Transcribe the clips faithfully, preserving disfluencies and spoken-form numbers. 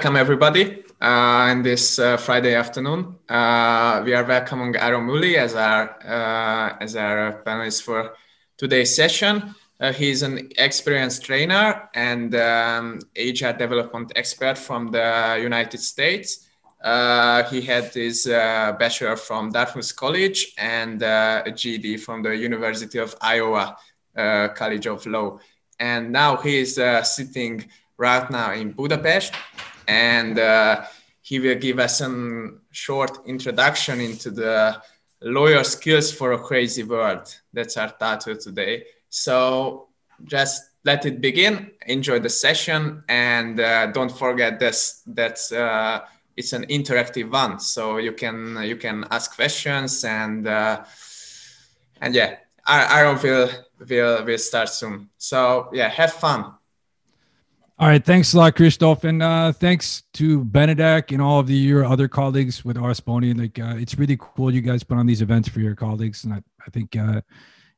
welcome everybody uh, in this uh, Friday afternoon. Uh, we are welcoming Aaron Mulli as our uh, as our panelist for today's session. Uh, he's an experienced trainer and um, H R development expert from the United States. Uh, he had his uh, bachelor from Dartmouth College and uh, a G E D from the University of Iowa uh, College of Law. And now he is uh, sitting right now in Budapest, and uh, he will give us a short introduction into the lawyer skills for a crazy world. That's our title today. So just let it begin, enjoy the session, and uh, don't forget this, that's uh, it's an interactive one. So you can you can ask questions, and uh, and yeah, Aaron will will will start soon. So yeah, have fun. All right. Thanks a lot, Christoph. And uh, thanks to Benedek and all of the, your other colleagues with Ars Boni. Like, uh, it's really cool you guys put on these events for your colleagues. And I, I think uh,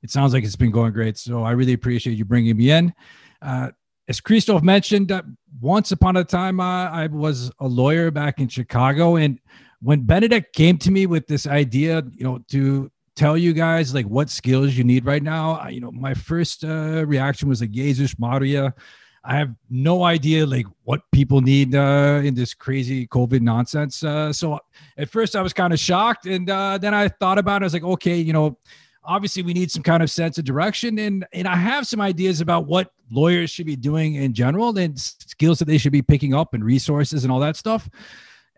it sounds like it's been going great. So I really appreciate you bringing me in. Uh, as Christoph mentioned, uh, once upon a time, uh, I was a lawyer back in Chicago. And when Benedek came to me with this idea, you know, to tell you guys like what skills you need right now, I, you know, my first uh, reaction was like, Jesus Maria. I have no idea like what people need uh, in this crazy COVID nonsense. Uh, so at first I was kind of shocked. And uh, then I thought about it. I was like, okay, you know, obviously we need some kind of sense of direction. And, and I have some ideas about what lawyers should be doing in general and skills that they should be picking up and resources and all that stuff.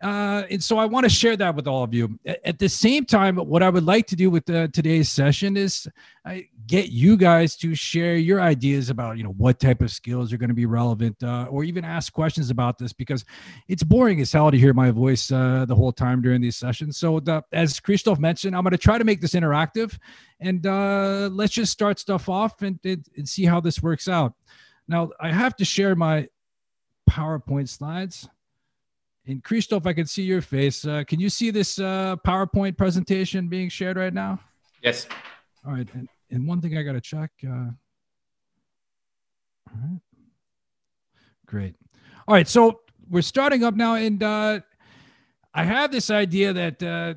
Uh, and so I want to share that with all of you. At the same time, what I would like to do with the, today's session is I get you guys to share your ideas about, you know, what type of skills are going to be relevant, uh, or even ask questions about this, because it's boring as hell to hear my voice uh, the whole time during these sessions. So the, as Christoph mentioned, I'm going to try to make this interactive, and uh, let's just start stuff off and, and, and see how this works out. Now, I have to share my PowerPoint slides. And Christoph, I can see your face. Uh, can you see this uh, PowerPoint presentation being shared right now? Yes. All right. And, and one thing I got to check. Uh, all right. Great. All right. So we're starting up now. And uh, I have this idea that uh,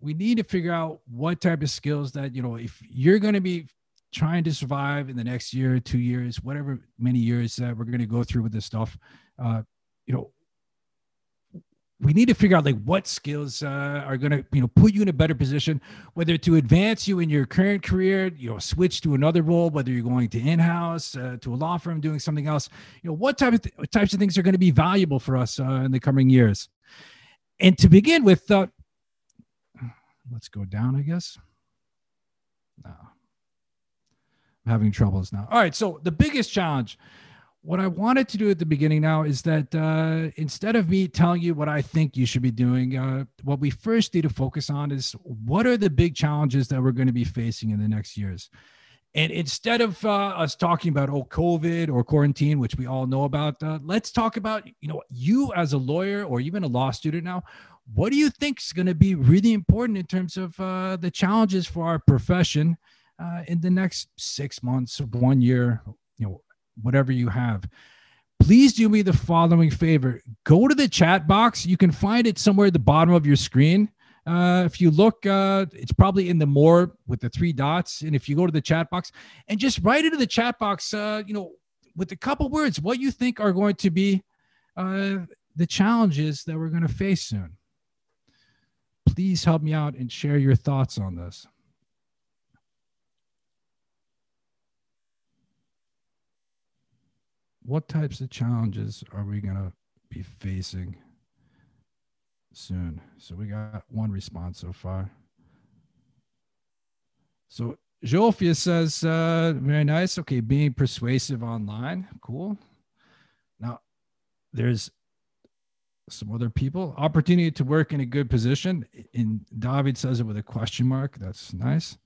we need to figure out what type of skills that, you know, if you're going to be trying to survive in the next year, two years, whatever many years that we're going to go through with this stuff, uh, you know, we need to figure out like what skills uh, are going to, you know, put you in a better position, whether to advance you in your current career, you know, switch to another role, whether you're going to in-house, uh, to a law firm, doing something else, you know, what type of th- types of things are going to be valuable for us uh, in the coming years. And to begin with, uh, let's go down, I guess. No, I'm having troubles now. All right. So the biggest challenge, what I wanted to do at the beginning now is that uh, instead of me telling you what I think you should be doing, uh, what we first need to focus on is what are the big challenges that we're going to be facing in the next years. And instead of uh, us talking about, oh, COVID or quarantine, which we all know about, uh, let's talk about, you know, you as a lawyer or even a law student now, what do you think is going to be really important in terms of uh, the challenges for our profession uh, in the next six months of one year, you know, whatever you have. Please do me the following favor. Go to the chat box. You can find it somewhere at the bottom of your screen. Uh, if you look, uh, it's probably in the more with the three dots. And if you go to the chat box and just write into the chat box, uh, you know, with a couple words, what you think are going to be uh, the challenges that we're going to face soon. Please help me out and share your thoughts on this. What types of challenges are we going to be facing soon? So we got one response so far. So Zsófia says, uh, very nice. Okay, being persuasive online. Cool. Now, there's some other people. Opportunity to work in a good position. And David says it with a question mark. That's nice.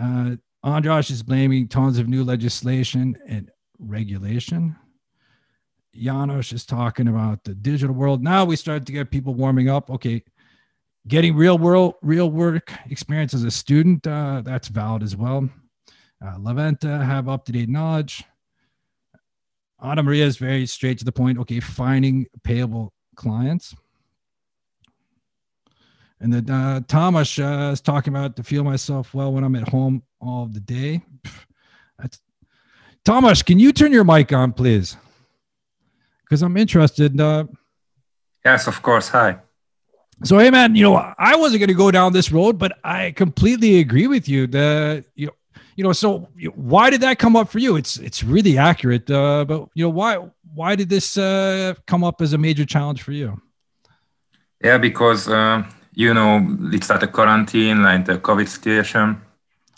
Uh, András is blaming tons of new legislation and regulation. Janos is talking about the digital world. Now we start to get people warming up. Okay. Getting real world, real work experience as a student. Uh, that's valid as well. Uh, Leventa have up-to-date knowledge. Ana Maria is very straight to the point. Okay, finding payable clients. And then uh, Tamás uh, is talking about to feel myself well when I'm at home all the day. That's... Tamás, can you turn your mic on, please? Because I'm interested. Uh... Yes, of course. Hi. So, hey, man, you know, I wasn't going to go down this road, but I completely agree with you. The, you know, you know, so why did that come up for you? It's it's really accurate, uh, but you know, why why did this uh, come up as a major challenge for you? Yeah, because uh, you know it's like a quarantine, like the COVID situation.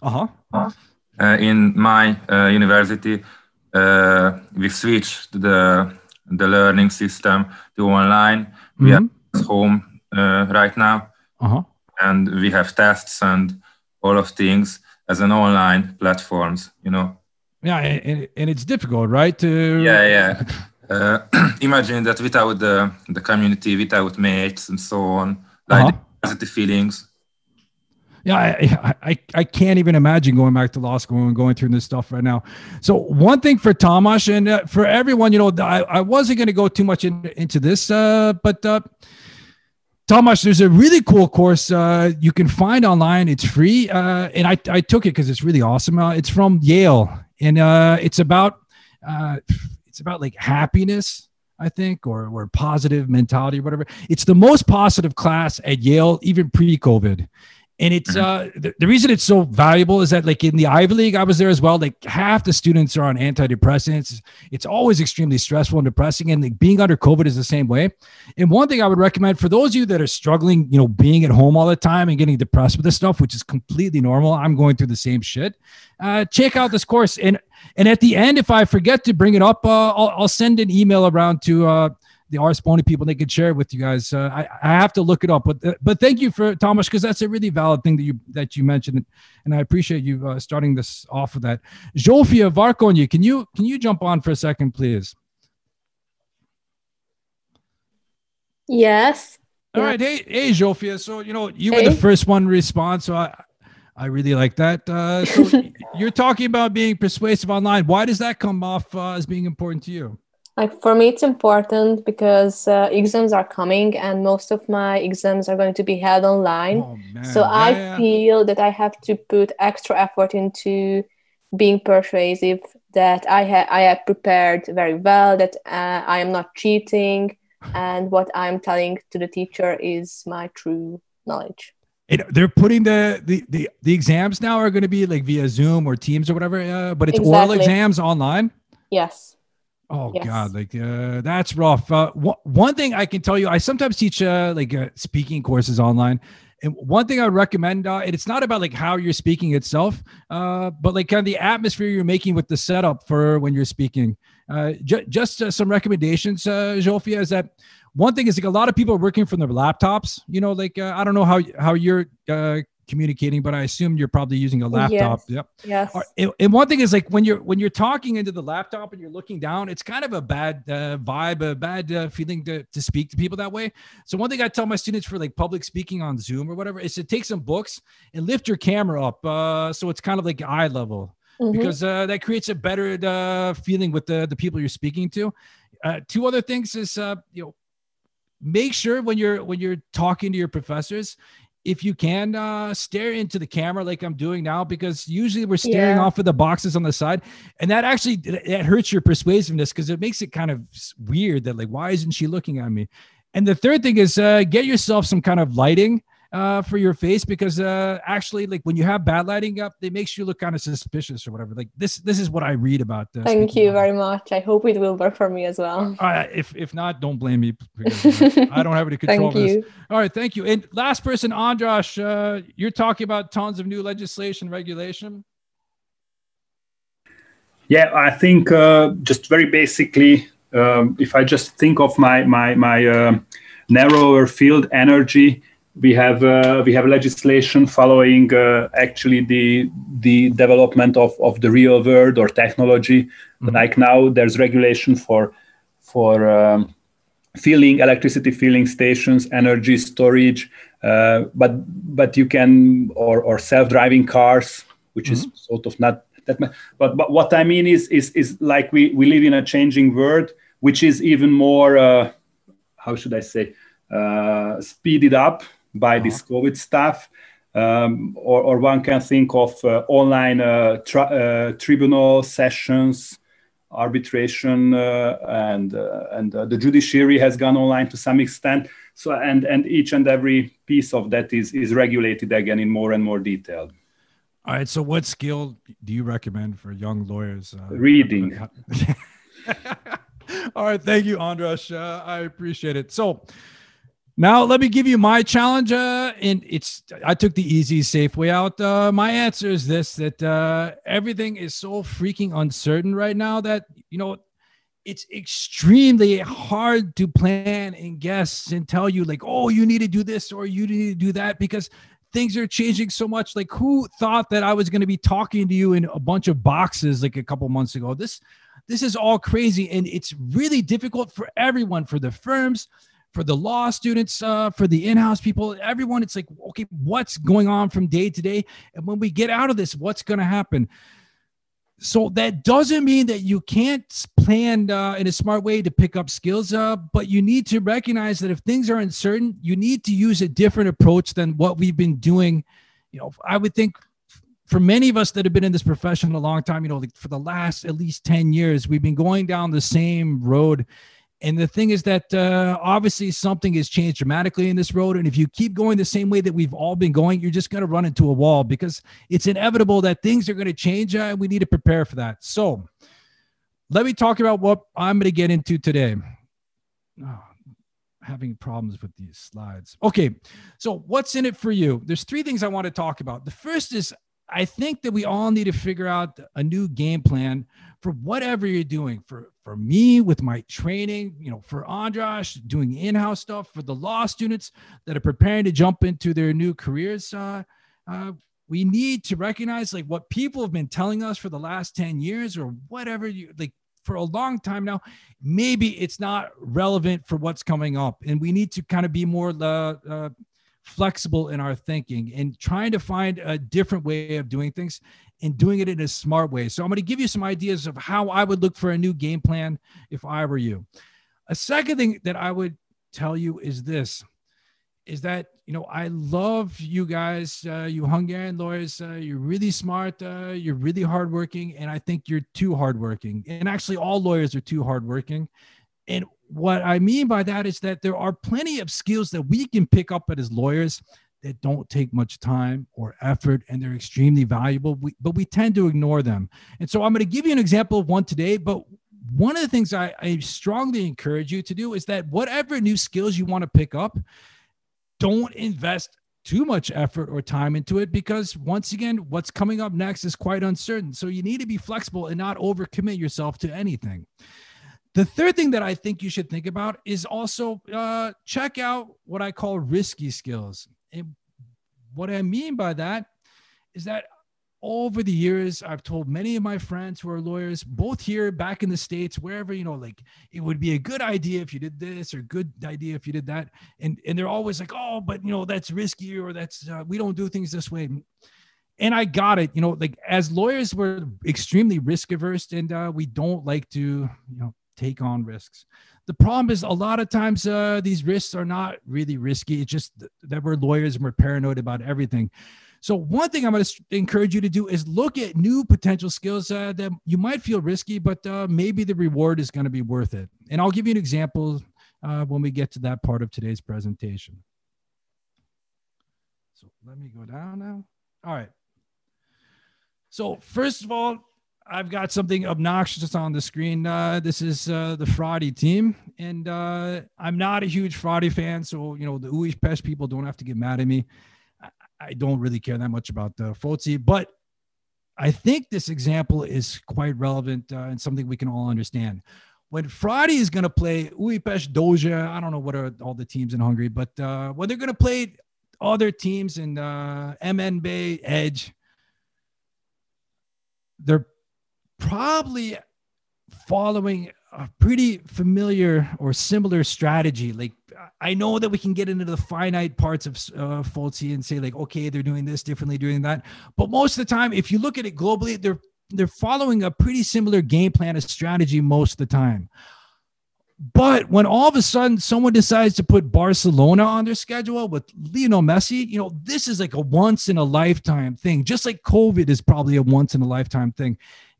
Uh-huh. Uh huh. In my uh, university, uh, we switched the the learning system to online. Mm-hmm. We are at home uh, right now, uh-huh. and we have tests and all of things. As an online platforms, you know. Yeah, and, and it's difficult, right? To yeah, yeah. Uh, imagine that without the the community, without mates and so on, like uh-huh. positive feelings. Yeah, I, I I can't even imagine going back to law school and going through this stuff right now. So one thing for Tamás and uh, for everyone, you know, I, I wasn't going to go too much in, into this, uh, but. Uh, Tamás, there's a really cool course uh, you can find online. It's free. Uh, and I, I took it because it's really awesome. Uh, it's from Yale. And uh, it's about uh, it's about like happiness, I think, or, or positive mentality or whatever. It's the most positive class at Yale, even pre-COVID. And it's uh, the, the reason it's so valuable is that like in the Ivy League, I was there as well. Like half the students are on antidepressants. It's always extremely stressful and depressing. And like, being under COVID is the same way. And one thing I would recommend for those of you that are struggling, you know, being at home all the time and getting depressed with this stuff, which is completely normal. I'm going through the same shit. Uh, check out this course. And, and at the end, if I forget to bring it up, uh, I'll, I'll send an email around to, uh, the Ars Boni people, they could share it with you guys. Uh, I, I have to look it up, but, uh, but thank you for Tamás, because that's a really valid thing that you, that you mentioned. And I appreciate you uh, starting this off with that. Zsófia Várkonyi, can you, can you jump on for a second, please? Yes. All yeah. right. Hey, hey, Zsófia. So, you know, you hey. were the first one to respond. So I, I really like that. Uh, so you're talking about being persuasive online. Why does that come off uh, as being important to you? Like for me, it's important because uh, exams are coming and most of my exams are going to be held online. Oh, man, so yeah. I feel that I have to put extra effort into being persuasive, that I, ha- I have prepared very well, that uh, I am not cheating, and what I'm telling to the teacher is my true knowledge. It, they're putting the, the, the, the exams now are going to be like via Zoom or Teams or whatever, uh, but it's exactly. Oral exams online? Yes. Oh yes. God, like uh, that's rough. Uh, wh- one thing I can tell you, I sometimes teach uh, like uh, speaking courses online, and one thing I would recommend, uh, and it's not about like how you're speaking itself, uh, but like kind of the atmosphere you're making with the setup for when you're speaking. Uh, ju- just uh, some recommendations, uh, Zsófia, is that one thing is like a lot of people are working from their laptops. You know, like uh, I don't know how how you're. Uh, communicating, but I assume you're probably using a laptop. Yes. Yep. Yes. And, and one thing is like when you're, when you're talking into the laptop and you're looking down, it's kind of a bad uh, vibe, a bad uh, feeling to, to speak to people that way. So one thing I tell my students for like public speaking on Zoom or whatever, is to take some books and lift your camera up. Uh, so it's kind of like eye level mm-hmm. because uh, that creates a better uh, feeling with the, the people you're speaking to. Uh, two other things is, uh, you know, make sure when you're, when you're talking to your professors, if you can uh, stare into the camera like I'm doing now, because usually we're staring yeah. off of the boxes on the side, and that actually that hurts your persuasiveness because it makes it kind of weird that like, why isn't she looking at me? And the third thing is uh, get yourself some kind of lighting uh, for your face, because uh, actually like when you have bad lighting up, it makes you look kind of suspicious or whatever. Like this, this is what I read about this. Thank you very much. I hope it will work for me as well. All right. If, if not, don't blame me. I don't have any control thank of this. You. All right. Thank you. And last person, András, uh, you're talking about tons of new legislation, regulation. Yeah, I think uh, just very basically, um, if I just think of my, my, my uh, narrower field, energy, We have uh, we have legislation following uh, actually the the development of, of the real world or technology. Mm-hmm. Like now, there's regulation for for um, filling electricity filling stations, energy storage, uh, but but you can or or self-driving cars, which mm-hmm. is sort of not That, but, but what I mean is, is, is like we, we live in a changing world, which is even more, uh, how should I say, uh, speeded up by this COVID stuff. Um, or, or one can think of uh, online uh, tri uh, tribunal sessions, arbitration, uh, and uh, and uh, the judiciary has gone online to some extent. So and and each and every piece of that is is regulated again in more and more detail. All right. So, what skill do you recommend for young lawyers? Uh, Reading. All right. Thank you, András. Uh, I appreciate it. So. Now, let me give you my challenge, uh, and it's I took the easy, safe way out. Uh, my answer is this, that uh, everything is so freaking uncertain right now that, you know, it's extremely hard to plan and guess and tell you, like, oh, you need to do this or you need to do that because things are changing so much. Like, who thought that I was going to be talking to you in a bunch of boxes like a couple months ago? This, this is all crazy, and it's really difficult for everyone, for the firms, for the law students, uh, for the in-house people, everyone. It's like, okay, what's going on from day to day? And when we get out of this, what's going to happen? So that doesn't mean that you can't plan uh, in a smart way to pick up skills, uh, but you need to recognize that if things are uncertain, you need to use a different approach than what we've been doing. You know, I would think for many of us that have been in this profession a long time, you know, like for the last at least ten years, we've been going down the same road. And the thing is that uh, obviously something has changed dramatically in this road. And if you keep going the same way that we've all been going, you're just going to run into a wall because it's inevitable that things are going to change. Uh, and we need to prepare for that. So let me talk about what I'm going to get into today. Oh, having problems with these slides. Okay. So what's in it for you? There's three things I want to talk about. The first is I think that we all need to figure out a new game plan for whatever you're doing. For, for me, with my training, you know, for András doing in-house stuff, for the law students that are preparing to jump into their new careers, uh, uh, we need to recognize like what people have been telling us for the last ten years or whatever, you like for a long time now, maybe it's not relevant for what's coming up. And we need to kind of be more, uh, uh, flexible in our thinking and trying to find a different way of doing things and doing it in a smart way. So I'm going to give you some ideas of how I would look for a new game plan if I were you. A second thing that I would tell you is this, is that, you know, I love you guys, uh, you Hungarian lawyers, uh, you're really smart, uh, you're really hardworking, and I think you're too hardworking. And actually all lawyers are too hardworking. And what I mean by that is that there are plenty of skills that we can pick up as lawyers that don't take much time or effort, and they're extremely valuable, we, but we tend to ignore them. And so I'm going to give you an example of one today, but one of the things I, I strongly encourage you to do is that whatever new skills you want to pick up, don't invest too much effort or time into it, because once again, what's coming up next is quite uncertain. So you need to be flexible and not overcommit yourself to anything. The third thing that I think you should think about is also uh, check out what I call risky skills. And what I mean by that is that over the years, I've told many of my friends who are lawyers, both here, back in the States, wherever, you know, like it would be a good idea if you did this or good idea if you did that. And, and they're always like, oh, but you know, that's risky, or that's, uh, we don't do things this way. And I got it, you know, like as lawyers, we're extremely risk averse, and uh, we don't like to, you know, take on risks. The problem is a lot of times uh, these risks are not really risky. It's just th that we're lawyers and we're paranoid about everything. So one thing I'm going to encourage you to do is look at new potential skills uh, that you might feel risky, but uh, maybe the reward is going to be worth it. And I'll give you an example uh, when we get to that part of today's presentation. So let me go down now. All right. So first of all, I've got something obnoxious on the screen. Uh, this is uh, the Fradi team, and uh, I'm not a huge Fradi fan, so you know the Újpest people don't have to get mad at me. I, I don't really care that much about the uh, Foci, but I think this example is quite relevant uh, and something we can all understand. When Fradi is going to play Újpest Dózsa, I don't know what are all the teams in Hungary, but uh, when they're going to play other teams in uh, em en bé Edge, they're probably following a pretty familiar or similar strategy. Like, I know that we can get into the finite parts of uh, Foci and say like, okay, they're doing this differently, doing that. But most of the time, if you look at it globally, they're they're following a pretty similar game plan or strategy most of the time. But when all of a sudden someone decides to put Barcelona on their schedule with Lionel Messi, you know, this is like a once in a lifetime thing, just like COVID is probably a once in a lifetime thing.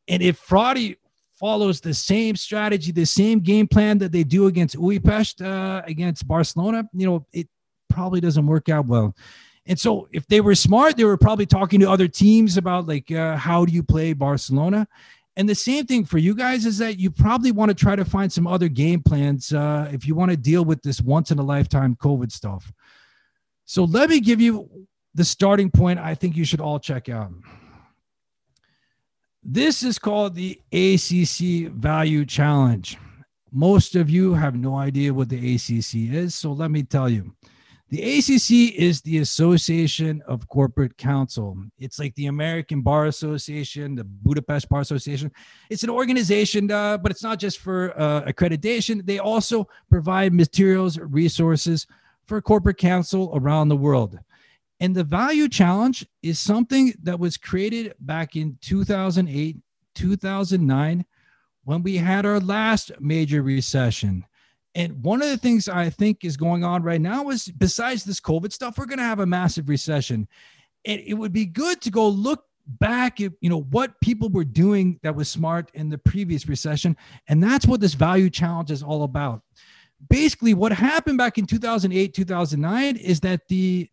And if Fradi follows the same strategy, the same game plan that they do against Újpest, uh, against Barcelona, you know, it probably doesn't work out well. And so if they were smart, they were probably talking to other teams about like, uh, how do you play Barcelona? And the same thing for you guys is that you probably want to try to find some other game plans uh, if you want to deal with this once-in-a-lifetime COVID stuff. So let me give you the starting point I think you should all check out. This is called the A C C Value Challenge. Most of you have no idea what the A C C is, so let me tell you. The A C C is the Association of Corporate Counsel. It's like the American Bar Association, the Budapest Bar Association. It's an organization, uh, but it's not just for uh, accreditation. They also provide materials, resources for corporate counsel around the world. And the Value Challenge is something that was created back in two thousand eight, two thousand nine, when we had our last major recession. And one of the things I think is going on right now is, besides this COVID stuff, we're going to have a massive recession. And it would be good to go look back at, you know, what people were doing that was smart in the previous recession. And that's what this Value Challenge is all about. Basically, what happened back in two thousand eight, two thousand nine is that the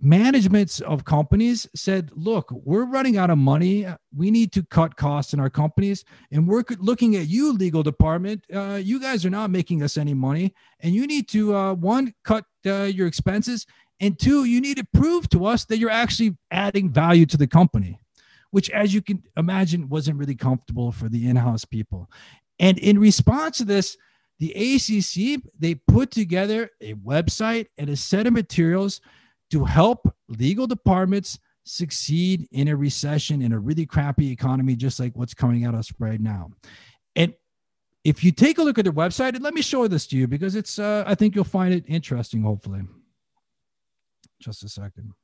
managements of companies said, look, we're running out of money. We need to cut costs in our companies. And we're looking at you, legal department. Uh, you guys are not making us any money. And you need to, uh, one, cut uh, your expenses. And two, you need to prove to us that you're actually adding value to the company, which, as you can imagine, wasn't really comfortable for the in-house people. And in response to this, the A C C, they put together a website and a set of materials to help legal departments succeed in a recession, in a really crappy economy, just like what's coming at us right now. And if you take a look at their website, and let me show this to you because it's, uh, I think you'll find it interesting, hopefully. Just a second.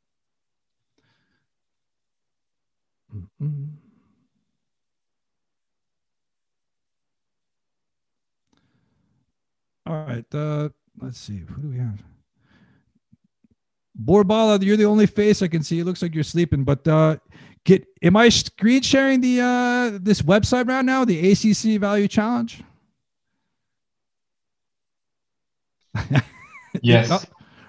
Mm-hmm. All right, uh, let's see, who do we have? Borbala, you're the only face I can see. It looks like you're sleeping, but uh, get, am I screen sharing the uh, this website right now, the A C C Value Challenge? Yes. Oh.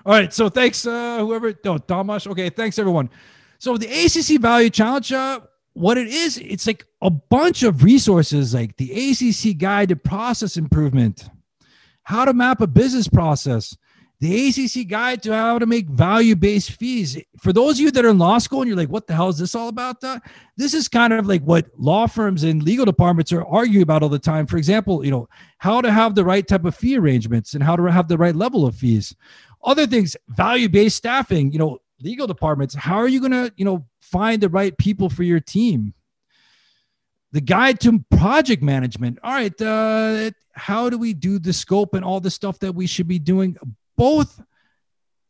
All right, so thanks, uh, whoever, no, Tamás. Okay, thanks, everyone. So the A C C Value Challenge, uh, what it is, it's like a bunch of resources, like the A C C Guide to Process Improvement, How to Map a Business Process, the A C C Guide to How to Make Value-Based Fees. For those of you that are in law school and you're like, what the hell is this all about? Uh, this is kind of like what law firms and legal departments are arguing about all the time. For example, you know, how to have the right type of fee arrangements and how to have the right level of fees. Other things, value-based staffing, you know, legal departments, how are you going to, you know, find the right people for your team? The Guide to Project Management. All right, uh, how do we do the scope and all the stuff that we should be doing, both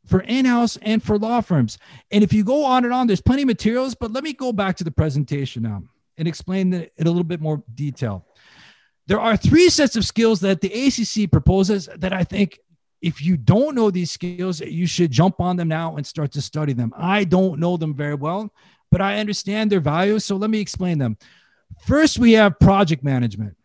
for in-house and for law firms? And if you go on and on, there's plenty of materials, but let me go back to the presentation now and explain it in a little bit more detail. There are three sets of skills that the A C C proposes that I think, if you don't know these skills, you should jump on them now and start to study them. I don't know them very well, but I understand their value, so let me explain them. First, we have project management.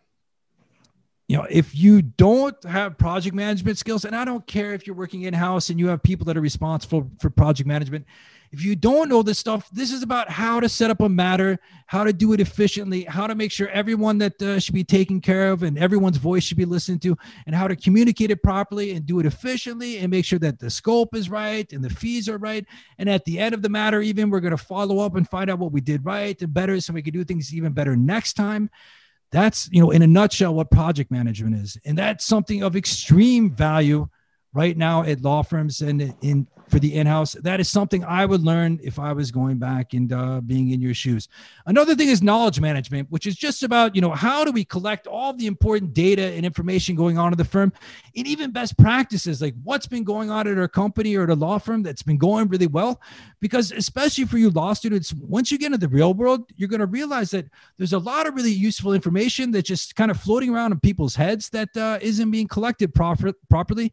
You know, if you don't have project management skills, and I don't care if you're working in-house and you have people that are responsible for project management, if you don't know this stuff, this is about how to set up a matter, how to do it efficiently, how to make sure everyone that uh, should be taken care of and everyone's voice should be listened to, and how to communicate it properly and do it efficiently and make sure that the scope is right and the fees are right. And at the end of the matter, even we're going to follow up and find out what we did right and better so we can do things even better next time. That's, you know, in a nutshell, what project management is. And that's something of extreme value right now at law firms and in for the in-house. That is something I would learn if I was going back and uh, being in your shoes. Another thing is knowledge management, which is just about, you know, how do we collect all the important data and information going on in the firm, and even best practices, like what's been going on at our company or at a law firm that's been going really well. Because especially for you law students, once you get into the real world, you're going to realize that there's a lot of really useful information that's just kind of floating around in people's heads that uh, isn't being collected proper- properly.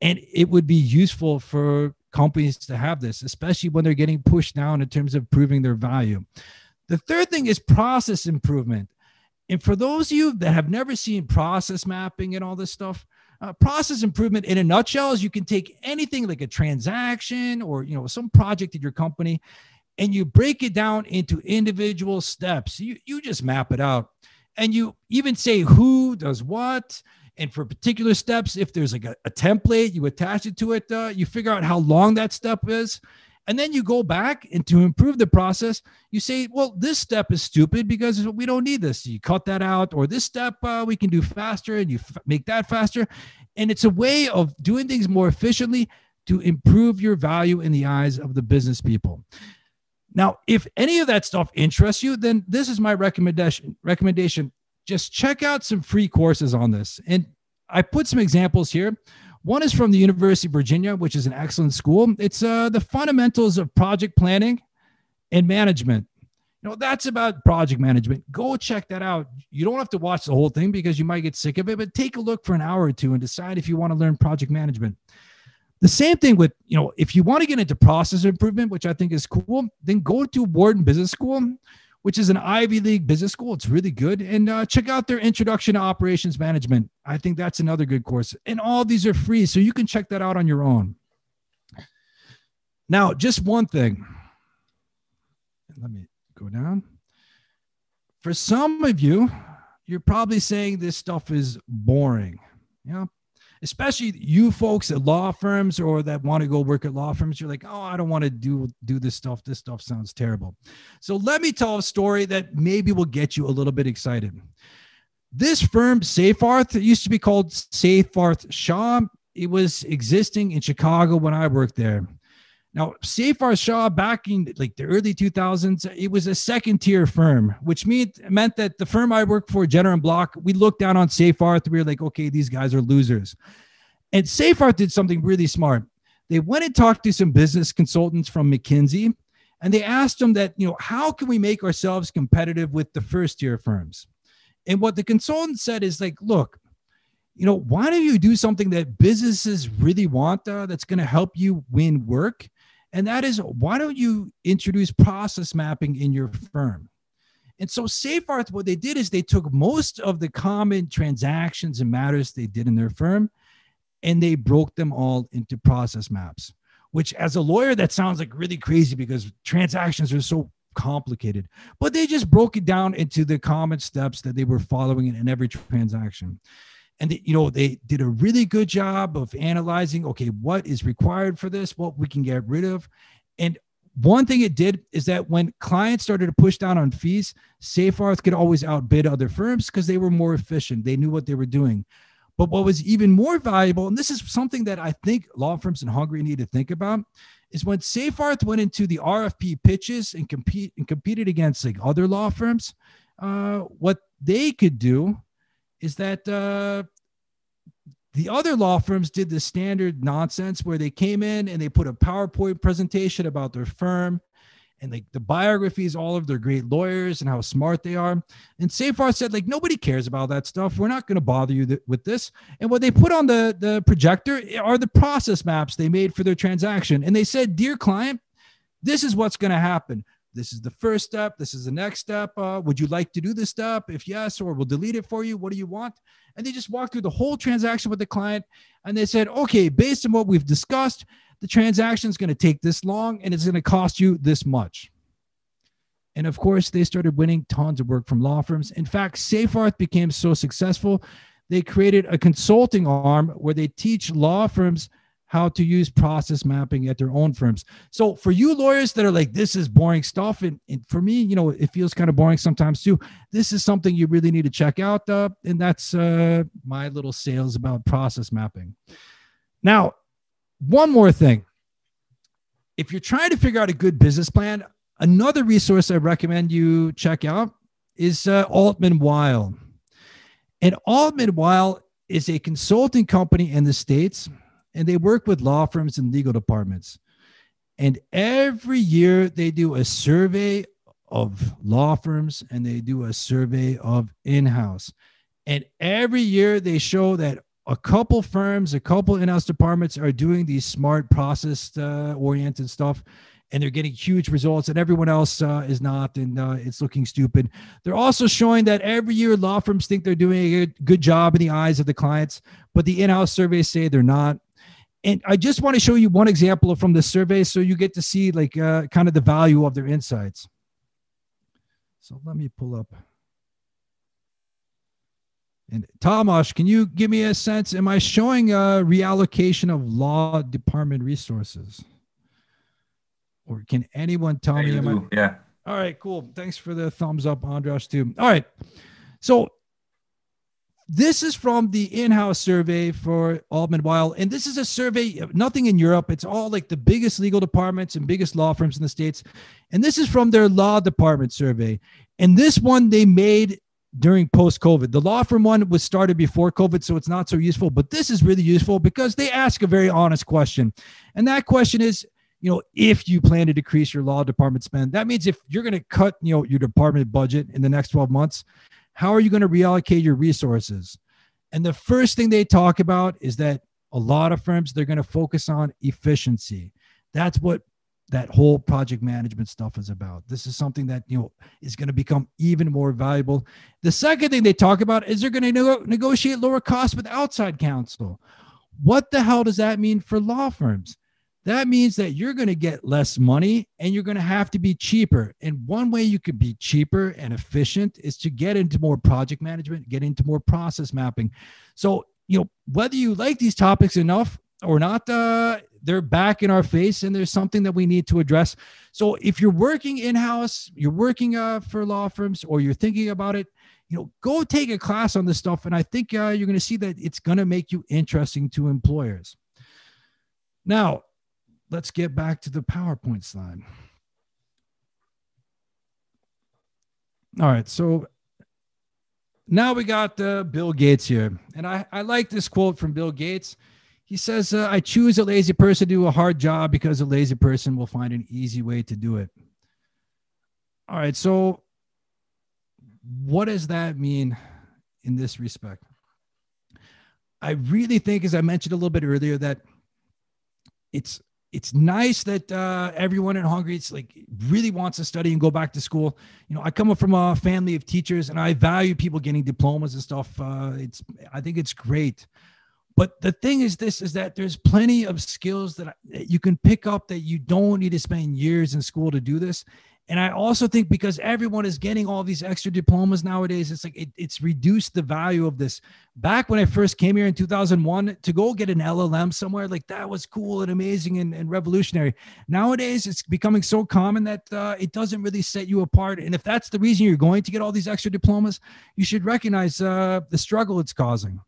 And it would be useful for companies to have this, especially when they're getting pushed down in terms of proving their value. The third thing is process improvement. And for those of you that have never seen process mapping and all this stuff, uh, process improvement in a nutshell is you can take anything like a transaction or, you know, some project at your company, and you break it down into individual steps. You, you just map it out, and you even say who does what. And for particular steps, if there's like a, a template, you attach it to it, uh, you figure out how long that step is. And then you go back and to improve the process, you say, well, this step is stupid because we don't need this. You cut that out, or this step uh, we can do faster, and you f- make that faster. And it's a way of doing things more efficiently to improve your value in the eyes of the business people. Now, if any of that stuff interests you, then this is my recommendation. recommendation. Just check out some free courses on this. And I put some examples here. One is from the University of Virginia, which is an excellent school. It's uh, the fundamentals of project planning and management. You know, that's about project management. Go check that out. You don't have to watch the whole thing because you might get sick of it, but take a look for an hour or two and decide if you want to learn project management. The same thing with, you know, if you want to get into process improvement, which I think is cool, then go to Wharton Business School, which is an Ivy League business school. It's really good. And uh, check out their Introduction to Operations Management. I think that's another good course. And all these are free, so you can check that out on your own. Now, just one thing. Let me go down. For some of you, you're probably saying this stuff is boring. Yeah. Especially you folks at law firms or that want to go work at law firms, you're like, oh, I don't want to do, do this stuff. This stuff sounds terrible. So let me tell a story that maybe will get you a little bit excited. This firm, Seyfarth, it used to be called Seyfarth Shaw. It was existing in Chicago when I worked there. Now, Seyfarth Shaw, back in like the early two thousands, it was a second-tier firm, which meant, meant that the firm I worked for, Jenner and Block, we looked down on Seyfarth. We were like, okay, these guys are losers. And Seyfarth did something really smart. They went and talked to some business consultants from McKinsey, and they asked them that, you know, how can we make ourselves competitive with the first-tier firms? And what the consultant said is like, look, you know, why don't you do something that businesses really want uh, that's going to help you win work? And that is, why don't you introduce process mapping in your firm? And so Seyfarth, what they did is they took most of the common transactions and matters they did in their firm, and they broke them all into process maps, which as a lawyer, that sounds like really crazy because transactions are so complicated, but they just broke it down into the common steps that they were following in, in every transaction. And, you know, they did a really good job of analyzing, okay, what is required for this, what we can get rid of. And one thing it did is that when clients started to push down on fees, Seyfarth could always outbid other firms because they were more efficient. They knew what they were doing. But what was even more valuable, and this is something that I think law firms in Hungary need to think about, is when Seyfarth went into the R F P pitches and compete and competed against like other law firms, uh, what they could do is that uh, the other law firms did the standard nonsense where they came in and they put a PowerPoint presentation about their firm and like the biographies, all of their great lawyers and how smart they are. And Seyfarth said, like, nobody cares about that stuff. We're not going to bother you th- with this. And what they put on the, the projector are the process maps they made for their transaction. And they said, dear client, this is what's going to happen. This is the first step. This is the next step. Uh, would you like to do this step? If yes, or we'll delete it for you. What do you want? And they just walked through the whole transaction with the client. And they said, okay, based on what we've discussed, the transaction is going to take this long and it's going to cost you this much. And of course, they started winning tons of work from law firms. In fact, Seyfarth became so successful, they created a consulting arm where they teach law firms how to use process mapping at their own firms. So for you lawyers that are like, this is boring stuff, and, and for me, you know, it feels kind of boring sometimes too, this is something you really need to check out. Uh, and that's uh, my little sales about process mapping. Now, one more thing. If you're trying to figure out a good business plan, another resource I recommend you check out is uh, Altman Weil. And Altman Weil is a consulting company in the States, and they work with law firms and legal departments. And every year they do a survey of law firms and they do a survey of in-house. And every year they show that a couple firms, a couple in-house departments are doing these smart process-oriented uh, stuff, and they're getting huge results, and everyone else uh, is not, and uh, it's looking stupid. They're also showing that every year law firms think they're doing a good job in the eyes of the clients, but the in-house surveys say they're not. And I just want to show you one example from the survey so you get to see like uh, kind of the value of their insights. So let me pull up. And Tamás, can you give me a sense? Am I showing a reallocation of law department resources? Or can anyone tell yeah, me? Am I... Yeah. All right, cool. Thanks for the thumbs up, András, too. All right. So this is from the in-house survey for Altman Weil. And this is a survey, nothing in Europe. It's all like the biggest legal departments and biggest law firms in the States. And this is from their law department survey. And this one they made during post-COVID. The law firm one was started before COVID, so it's not so useful, but this is really useful because they ask a very honest question. And that question is, you know, if you plan to decrease your law department spend, that means if you're going to cut, you know, your department budget in the next twelve months, how are you going to reallocate your resources? And the first thing they talk about is that a lot of firms, they're going to focus on efficiency. That's what that whole project management stuff is about. This is something that, you know, is going to become even more valuable. The second thing they talk about is they're going to ne- negotiate lower costs with outside counsel. What the hell does that mean for law firms? That means that you're going to get less money and you're going to have to be cheaper. And one way you could be cheaper and efficient is to get into more project management, get into more process mapping. So, you know, whether you like these topics enough or not, uh, they're back in our face and there's something that we need to address. So if you're working in-house, you're working uh, for law firms, or you're thinking about it, you know, go take a class on this stuff. And I think uh, you're going to see that it's going to make you interesting to employers. Now, let's get back to the PowerPoint slide. All right, so now we got uh, Bill Gates here. And I, I like this quote from Bill Gates. He says, uh, I choose a lazy person to do a hard job because a lazy person will find an easy way to do it. All right, so what does that mean in this respect? I really think, as I mentioned a little bit earlier, that it's It's nice that uh, everyone in Hungary, it's like really wants to study and go back to school. You know, I come from a family of teachers, and I value people getting diplomas and stuff. Uh, it's, I think it's great. But the thing is, this is that there's plenty of skills that, I, that you can pick up that you don't need to spend years in school to do this. And I also think because everyone is getting all these extra diplomas nowadays, it's like it, it's reduced the value of this. Back when I first came here in two thousand one, to go get an L L M somewhere, like that was cool and amazing and, and revolutionary. Nowadays, it's becoming so common that uh, it doesn't really set you apart. And if that's the reason you're going to get all these extra diplomas, you should recognize uh, the struggle it's causing.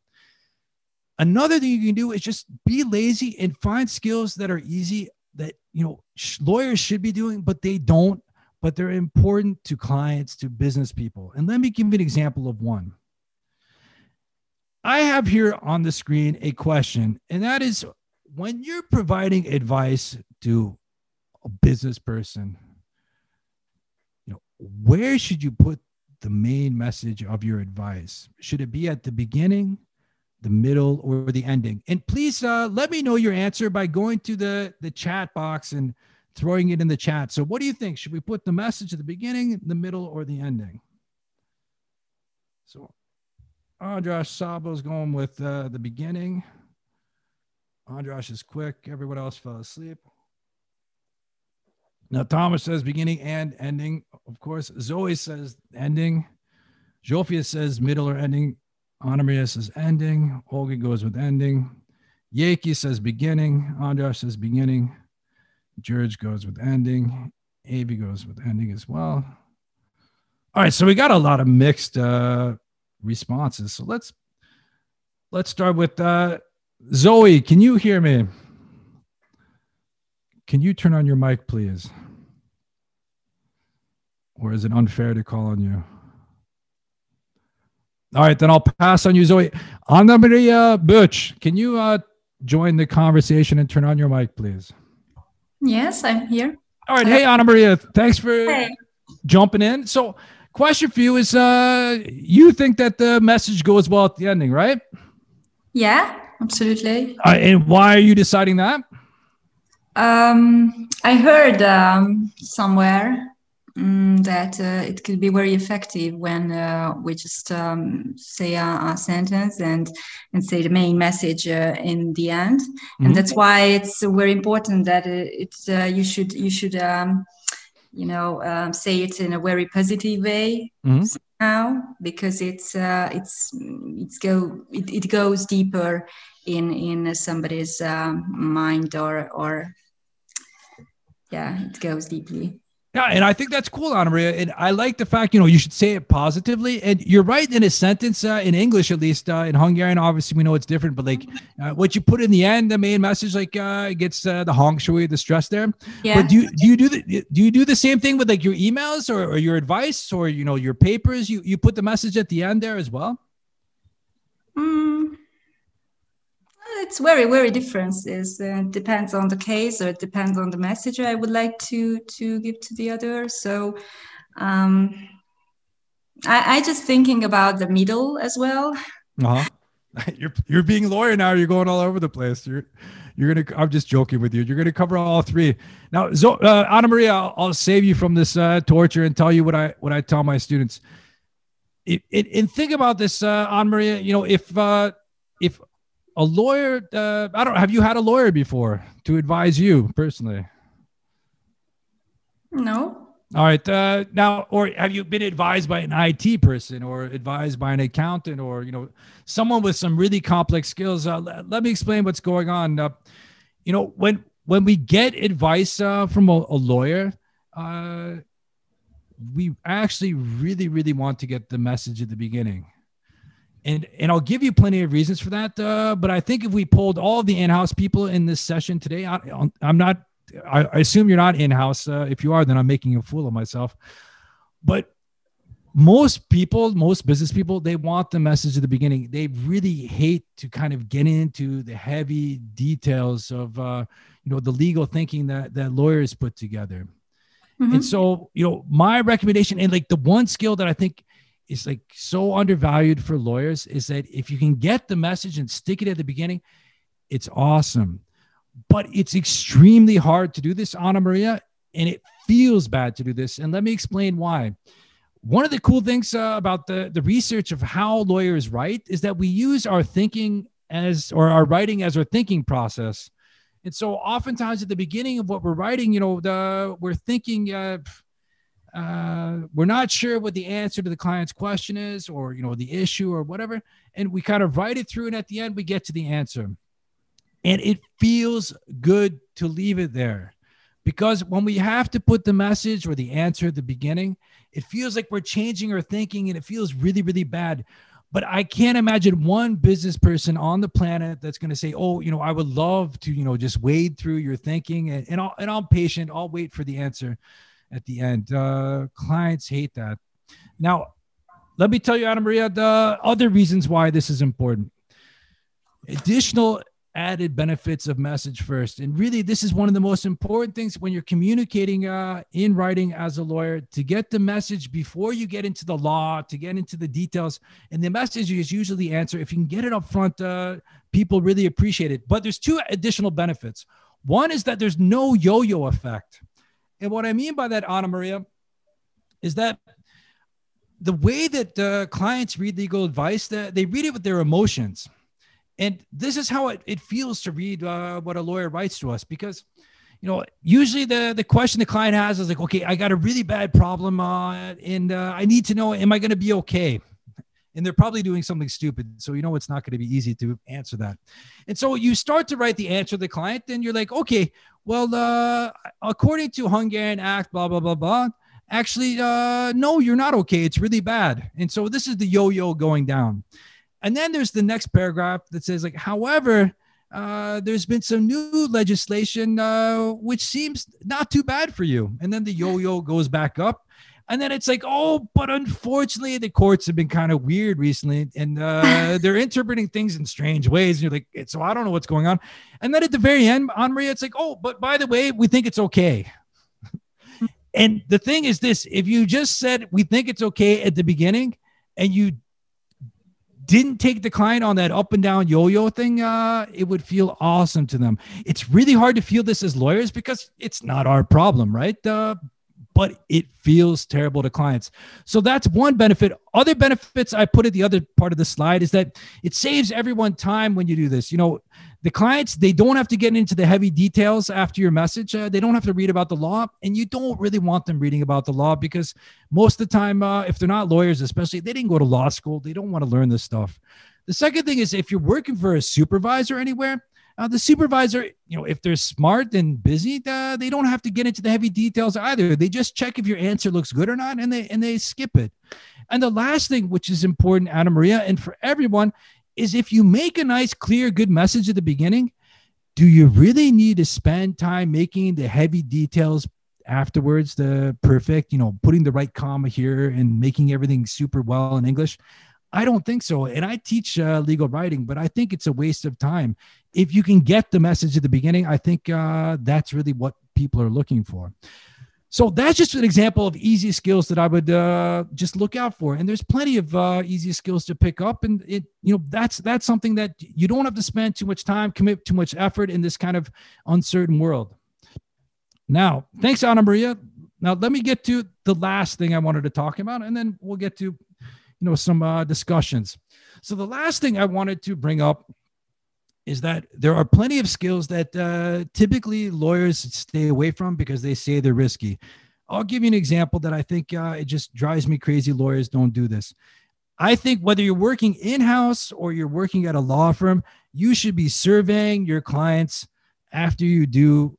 Another thing you can do is just be lazy and find skills that are easy that, you know, sh- lawyers should be doing, but they don't. But they're important to clients, to business people. And let me give you an example of one. I have here on the screen a question, and that is, when you're providing advice to a business person, you know, where should you put the main message of your advice? Should it be at the beginning, the middle, or the ending? And please uh, let me know your answer by going to the, the chat box and throwing it in the chat. So what do you think? Should we put the message at the beginning, the middle, or the ending? So András Szabó's going with uh, the beginning. András is quick. Everyone else fell asleep. Now Tamás says beginning and ending. Of course, Zoe says ending. Zsófia says middle or ending. Ana Maria says ending. Olga goes with ending. Yeki says beginning. András says beginning. George goes with ending. Abby goes with ending as well. All right, so we got a lot of mixed uh, responses. So let's let's start with uh, Zoe, can you hear me? Can you turn on your mic, please? Or is it unfair to call on you? All right, then I'll pass on you, Zoe. Ana Maria Butch, can you uh, join the conversation and turn on your mic, please? Yes, I'm here. All right. Hey, Ana Maria, thanks for hey. jumping in. So question for you is, uh, you think that the message goes well at the ending, right? Yeah, absolutely. Uh, and why are you deciding that? Um, I heard um, somewhere um, that uh, it could be very effective when uh, we just um, say our, our sentence and, and say the main message uh, in the end. Mm-hmm. And that's why it's very important that it's uh, you should you should um, you know um, say it in a very positive way mm-hmm. somehow, because it's uh, it's it's go it, it goes deeper in in somebody's um, mind or or. Yeah, it goes deeply. Yeah, and I think that's cool, Ana Maria. And I like the fact, you know, you should say it positively. And you're right in a sentence, uh, in English at least, uh, in Hungarian, obviously, we know it's different. But like uh, what you put in the end, the main message, like uh, gets uh, the hangsúly, the stress there. Yeah. But do you do you do, the, do you do the same thing with like your emails or, or your advice or, you know, your papers? You, you put the message at the end there as well? Mm. It's very, very different. It uh, depends on the case, or it depends on the message I would like to to give to the other. So um, I, I just thinking about the middle as well. Uh-huh. You're you're being lawyer now. You're going all over the place. You're you're gonna. I'm just joking with you. You're gonna cover all three. Now, so, uh, Ana Maria, I'll, I'll save you from this uh, torture and tell you what I what I tell my students. It, it, and think about this, uh, Ana Maria. You know, if uh, if a lawyer, uh, I don't, have you had a lawyer before to advise you personally? No. All right. Uh, now, or have you been advised by an I T person or advised by an accountant or, you know, someone with some really complex skills? Uh, let, let me explain what's going on. Uh, you know, when, when we get advice uh, from a, a lawyer, uh, we actually really, really want to get the message at the beginning. And and I'll give you plenty of reasons for that. Uh, but I think if we polled all the in-house people in this session today, I, I'm not, I, I assume you're not in-house. Uh, if you are, then I'm making a fool of myself. But most people, most business people, they want the message at the beginning. They really hate to kind of get into the heavy details of, uh, you know, the legal thinking that, that lawyers put together. Mm-hmm. And so, you know, my recommendation, and like the one skill that I think it's like so undervalued for lawyers, is that if you can get the message and stick it at the beginning, it's awesome. But it's extremely hard to do this, Ana Maria, and it feels bad to do this. And let me explain why. One of the cool things uh, about the, the research of how lawyers write is that we use our thinking as, or our writing as our thinking process. And so oftentimes at the beginning of what we're writing, you know, the, we're thinking, uh, Uh, we're not sure what the answer to the client's question is, or, you know, the issue or whatever. And we kind of write it through. And at the end, we get to the answer. And it feels good to leave it there, because when we have to put the message or the answer at the beginning, it feels like we're changing our thinking, and it feels really, really bad. But I can't imagine one business person on the planet that's going to say, oh, you know, I would love to, you know, just wade through your thinking, and, and, I'll, and I'm patient. I'll wait for the answer at the end. Uh, clients hate that. Now, let me tell you, Ana Maria, the other reasons why this is important. Additional added benefits of message first. And really, this is one of the most important things when you're communicating uh, in writing as a lawyer, to get the message before you get into the law, to get into the details. And the message is usually the answer. If you can get it up front, uh, people really appreciate it. But there's two additional benefits. One is that there's no yo-yo effect. And what I mean by that, Ana Maria, is that the way that uh, clients read legal advice, that they read it with their emotions. And this is how it, it feels to read uh, what a lawyer writes to us, because, you know, usually the, the question the client has is like, okay, I got a really bad problem uh, and uh, I need to know, am I going to be okay? And they're probably doing something stupid. So, you know, it's not going to be easy to answer that. And so you start to write the answer to the client, then you're like, okay, well, uh, according to Hungarian Act, blah, blah, blah, blah, actually, uh, no, you're not okay. It's really bad. And so this is the yo-yo going down. And then there's the next paragraph that says like, however, uh, there's been some new legislation, uh, which seems not too bad for you. And then the yo-yo goes back up. And then it's like, oh, but unfortunately, the courts have been kind of weird recently, and uh, they're interpreting things in strange ways. And you're like, so I don't know what's going on. And then at the very end, Ana Maria, it's like, oh, but by the way, we think it's okay. And the thing is this, if you just said, we think it's okay at the beginning, and you didn't take the client on that up and down yo-yo thing, uh, it would feel awesome to them. It's really hard to feel this as lawyers because it's not our problem, right? Uh, but it feels terrible to clients. So that's one benefit. Other benefits I put at the other part of the slide is that it saves everyone time when you do this. You know, the clients, they don't have to get into the heavy details after your message. Uh, they don't have to read about the law, and you don't really want them reading about the law because most of the time, uh, if they're not lawyers, especially, they didn't go to law school. They don't want to learn this stuff. The second thing is if you're working for a supervisor anywhere, Uh, the supervisor, you know, if they're smart and busy, uh, they don't have to get into the heavy details either. They just check if your answer looks good or not, and they and they skip it. And the last thing, which is important, Ana Maria, and for everyone, is if you make a nice, clear, good message at the beginning, do you really need to spend time making the heavy details afterwards, the perfect, you know, putting the right comma here and making everything super well in English? I don't think so. And I teach uh, legal writing, but I think it's a waste of time. If you can get the message at the beginning, I think uh, that's really what people are looking for. So that's just an example of easy skills that I would uh, just look out for. And there's plenty of uh, easy skills to pick up. And it, you know, that's, that's something that you don't have to spend too much time, commit too much effort in this kind of uncertain world. Now, thanks, Ana Maria. Now, let me get to the last thing I wanted to talk about, and then we'll get to you know, some uh, discussions. So the last thing I wanted to bring up is that there are plenty of skills that uh, typically lawyers stay away from because they say they're risky. I'll give you an example that I think uh, it just drives me crazy. Lawyers don't do this. I think whether you're working in-house or you're working at a law firm, you should be surveying your clients after you do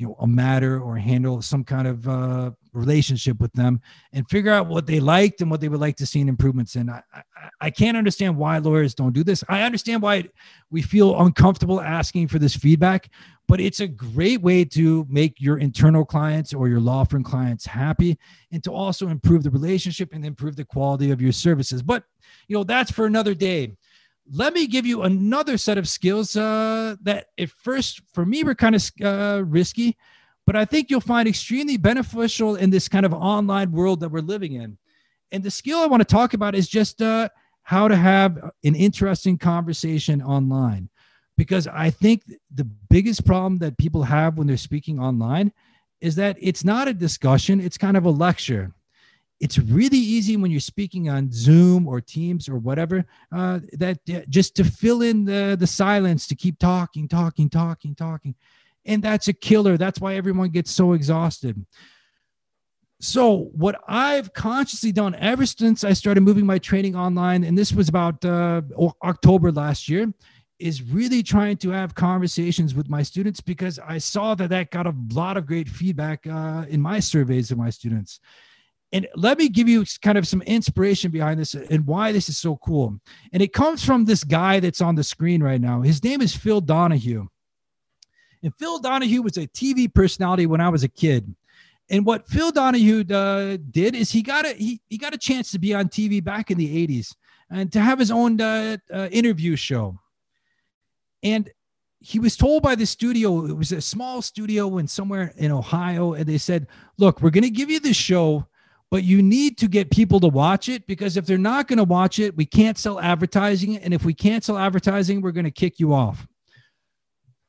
you know, a matter or handle some kind of uh, relationship with them and figure out what they liked and what they would like to see in improvements. And I, I, I can't understand why lawyers don't do this. I understand why we feel uncomfortable asking for this feedback, but it's a great way to make your internal clients or your law firm clients happy and to also improve the relationship and improve the quality of your services. But, you know, that's for another day. Let me give you another set of skills uh, that at first, for me, were kind of uh, risky, but I think you'll find extremely beneficial in this kind of online world that we're living in. And the skill I want to talk about is just uh, how to have an interesting conversation online, because I think the biggest problem that people have when they're speaking online is that it's not a discussion, it's kind of a lecture. It's really easy when you're speaking on Zoom or Teams or whatever, uh, that uh, just to fill in the, the silence, to keep talking, talking, talking, talking. And that's a killer. That's why everyone gets so exhausted. So what I've consciously done ever since I started moving my training online, and this was about uh, October last year, is really trying to have conversations with my students because I saw that that got a lot of great feedback uh, in my surveys of my students. And let me give you kind of some inspiration behind this and why this is so cool. And it comes from this guy that's on the screen right now. His name is Phil Donahue. And Phil Donahue was a T V personality when I was a kid. And what Phil Donahue uh, did is he got a he, he got a chance to be on T V back in the eighties and to have his own uh, uh, interview show. And he was told by the studio, it was a small studio in somewhere in Ohio, and they said, look, we're going to give you this show, but you need to get people to watch it, because if they're not going to watch it, we can't sell advertising. And if we can't sell advertising, we're going to kick you off.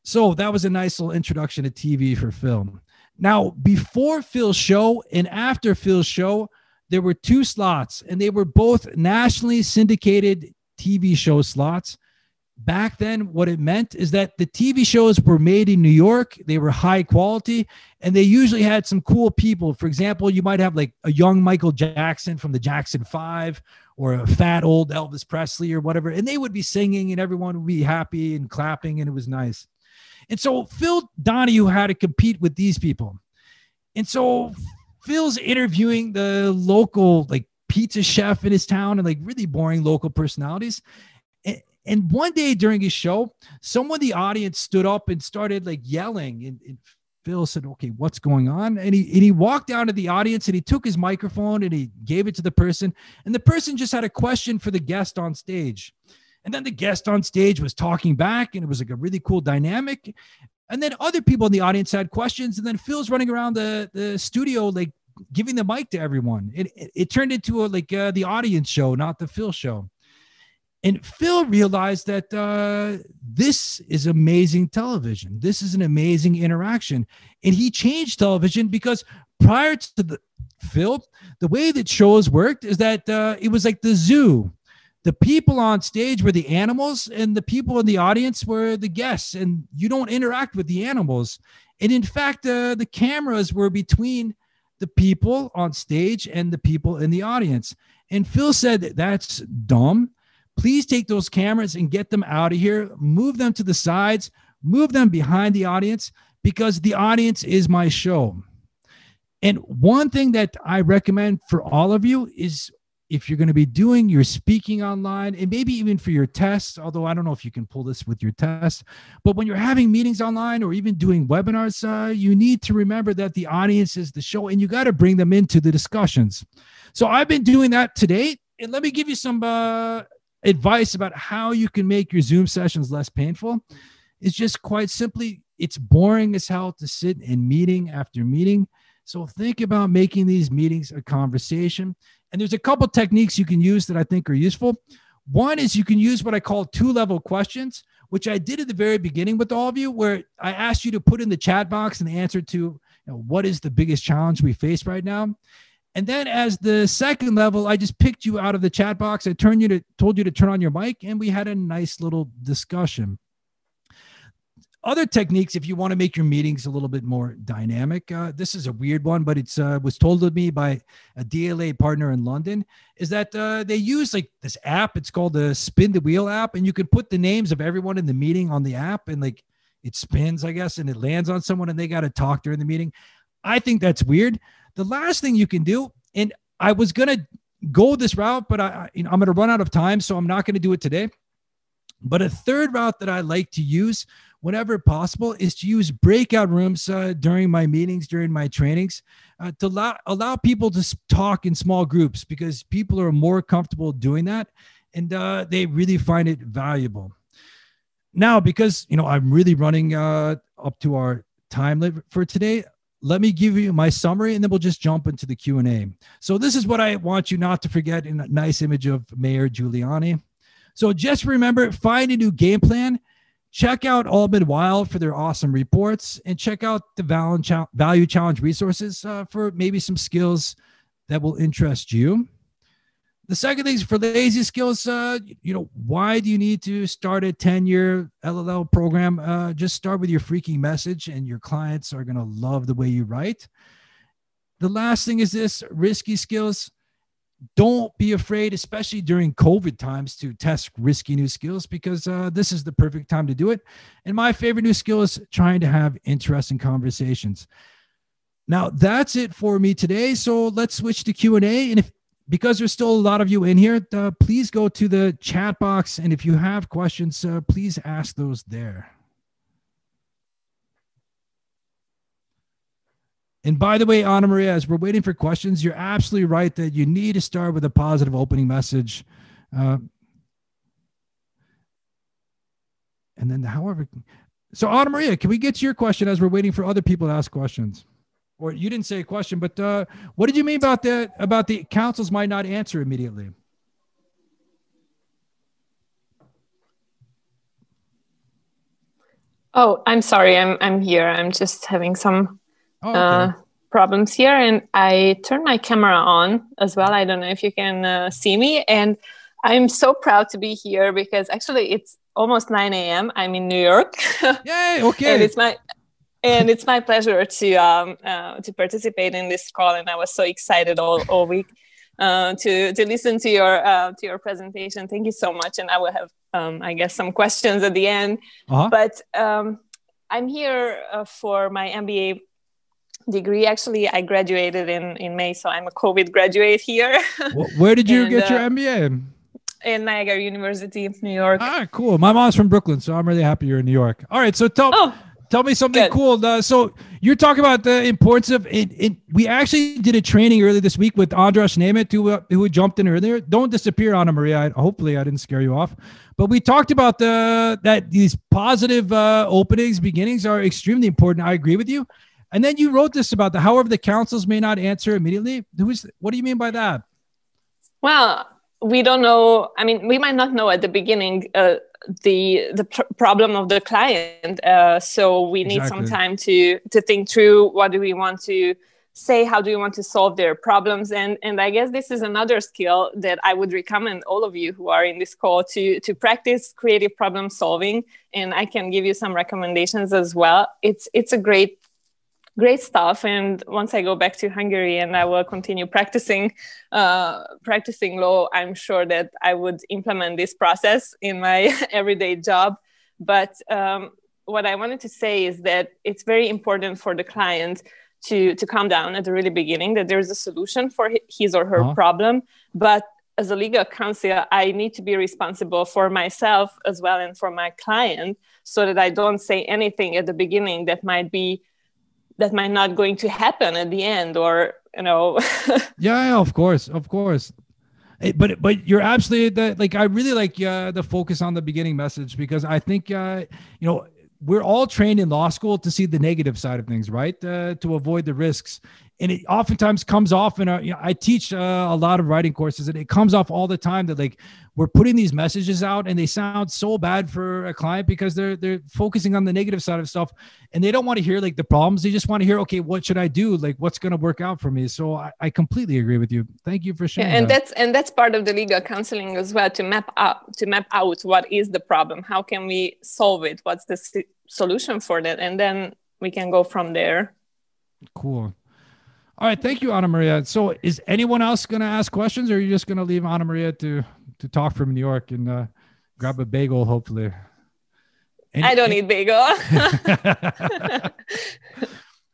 So that was a nice little introduction to T V for Phil. Now, before Phil's show and after Phil's show, there were two slots, and they were both nationally syndicated T V show slots. Back then, what it meant is that the T V shows were made in New York. They were high quality, and they usually had some cool people. For example, you might have like a young Michael Jackson from the Jackson five or a fat old Elvis Presley or whatever, and they would be singing, and everyone would be happy and clapping, and it was nice. And so Phil Donahue had to compete with these people. And so Phil's interviewing the local like pizza chef in his town and like really boring local personalities. And one day during his show, someone in the audience stood up and started like yelling. And, and Phil said, okay, what's going on? And he, and he walked down to the audience and he took his microphone and he gave it to the person. And the person just had a question for the guest on stage. And then the guest on stage was talking back, and it was like a really cool dynamic. And then other people in the audience had questions. And then Phil's running around the, the studio, like giving the mic to everyone. It, it, it turned into a, like uh, the audience show, not the Phil show. And Phil realized that uh, this is amazing television. This is an amazing interaction. And he changed television because prior to the Phil, the way that shows worked is that uh, it was like the zoo. The people on stage were the animals, and the people in the audience were the guests, and you don't interact with the animals. And in fact, uh, the cameras were between the people on stage and the people in the audience. And Phil said, that's dumb. Please take those cameras and get them out of here. Move them to the sides, move them behind the audience, because the audience is my show. And one thing that I recommend for all of you is, if you're going to be doing your speaking online, and maybe even for your tests, although I don't know if you can pull this with your tests, but when you're having meetings online or even doing webinars, uh, you need to remember that the audience is the show, and you got to bring them into the discussions. So I've been doing that today. And let me give you some uh, advice about how you can make your Zoom sessions less painful. It's just quite simply, it's boring as hell to sit in meeting after meeting. So think about making these meetings a conversation. And there's a couple techniques you can use that I think are useful. One is you can use what I call two-level questions, which I did at the very beginning with all of you, where I asked you to put in the chat box an answer to, you know, what is the biggest challenge we face right now? And then as the second level, I just picked you out of the chat box. I turned you to, told you to turn on your mic, and we had a nice little discussion. Other techniques, if you want to make your meetings a little bit more dynamic, uh, this is a weird one, but it's uh, was told to me by a D L A partner in London, is that uh, they use like this app. It's called the Spin the Wheel app, and you can put the names of everyone in the meeting on the app, and like it spins, I guess, and it lands on someone, and they got to talk during the meeting. I think that's weird. The last thing you can do, and I was gonna go this route, but I, you know, I'm gonna run out of time, so I'm not gonna do it today. But a third route that I like to use whenever possible is to use breakout rooms uh, during my meetings, during my trainings, uh, to allow, allow people to talk in small groups, because people are more comfortable doing that, and uh, they really find it valuable. Now, because you know I'm really running uh, up to our time for today, let me give you my summary, and then we'll just jump into the Q and A. So this is what I want you not to forget, in a nice image of Mayor Giuliani. So just remember, find a new game plan. Check out Altman Weil for their awesome reports, and check out the Value Challenge resources uh, for maybe some skills that will interest you. The second thing is for lazy skills, uh, you know, why do you need to start a ten-year L L M program? Uh, just start with your freaking message, and your clients are going to love the way you write. The last thing is this, risky skills. Don't be afraid, especially during COVID times, to test risky new skills, because uh, this is the perfect time to do it. And my favorite new skill is trying to have interesting conversations. Now, that's it for me today. So let's switch to Q and A. And if, because there's still a lot of you in here, uh, please go to the chat box. And if you have questions, uh, please ask those there. And by the way, Ana Maria, as we're waiting for questions, you're absolutely right that you need to start with a positive opening message. Uh, and then however, so Ana Maria, can we get to your question as we're waiting for other people to ask questions? Or you didn't say a question, but uh, what did you mean about that, about the councils might not answer immediately? Oh, I'm sorry. I'm, I'm here. I'm just having some Oh, okay. uh, problems here, and I turned my camera on as well. I don't know if you can uh, see me, and I'm so proud to be here, because actually it's almost nine a m I'm in New York. Yay! Okay. And it's my and it's my pleasure to um uh, to participate in this call, and I was so excited all all week uh, to to listen to your uh, to your presentation. Thank you so much, and I will have um I guess some questions at the end. Uh-huh. But um I'm here uh, for my M B A. Degree. Actually, I graduated in, in May, so I'm a COVID graduate here. Where did you and, get your uh, M B A? in Niagara University of New York. Ah, cool. My mom's from Brooklyn, so I'm really happy you're in New York. All right, so tell oh, tell me something good. cool. Uh, so you're talking about the importance of it, it. We actually did a training earlier this week with Andras Nemeth, who uh, who jumped in earlier. Don't disappear, Ana Maria. I, hopefully, I didn't scare you off. But we talked about the that these positive uh, openings, beginnings are extremely important. I agree with you. And then you wrote this about the, however, the councils may not answer immediately. Who is, what do you mean by that? Well, we don't know. I mean, we might not know at the beginning uh, the the pr- problem of the client. Uh, so we need exactly. some time to to think through what do we want to say, how do you want to solve their problems. And and I guess this is another skill that I would recommend all of you who are in this call to to practice creative problem solving. And I can give you some recommendations as well. It's it's a great Great stuff. And once I go back to Hungary and I will continue practicing, uh, practicing law, I'm sure that I would implement this process in my everyday job. But um, what I wanted to say is that it's very important for the client to, to calm down at the really beginning, that there is a solution for his or her uh-huh. problem. But as a legal counsel, I need to be responsible for myself as well and for my client so that I don't say anything at the beginning that might be that might not going to happen at the end, or, you know. yeah, of course. Of course. But, but you're absolutely that. Like, I really like uh, the focus on the beginning message, because I think, uh, you know, we're all trained in law school to see the negative side of things, right? Uh, to avoid the risks. And it oftentimes comes off in our, you know, I teach uh, a lot of writing courses, and it comes off all the time that like, we're putting these messages out and they sound so bad for a client because they're, they're focusing on the negative side of stuff, and they don't want to hear like the problems. They just want to hear, okay, what should I do? Like, what's going to work out for me? So I, I completely agree with you. Thank you for sharing. Yeah, and that. that's, and that's part of the legal counseling as well, to map out, to map out what is the problem? How can we solve it? What's the s- solution for that? And then we can go from there. Cool. All right. Thank you, Ana Maria. So is anyone else going to ask questions, or are you just going to leave Ana Maria to, to talk from New York and uh, grab a bagel, hopefully? Any- I don't need bagel.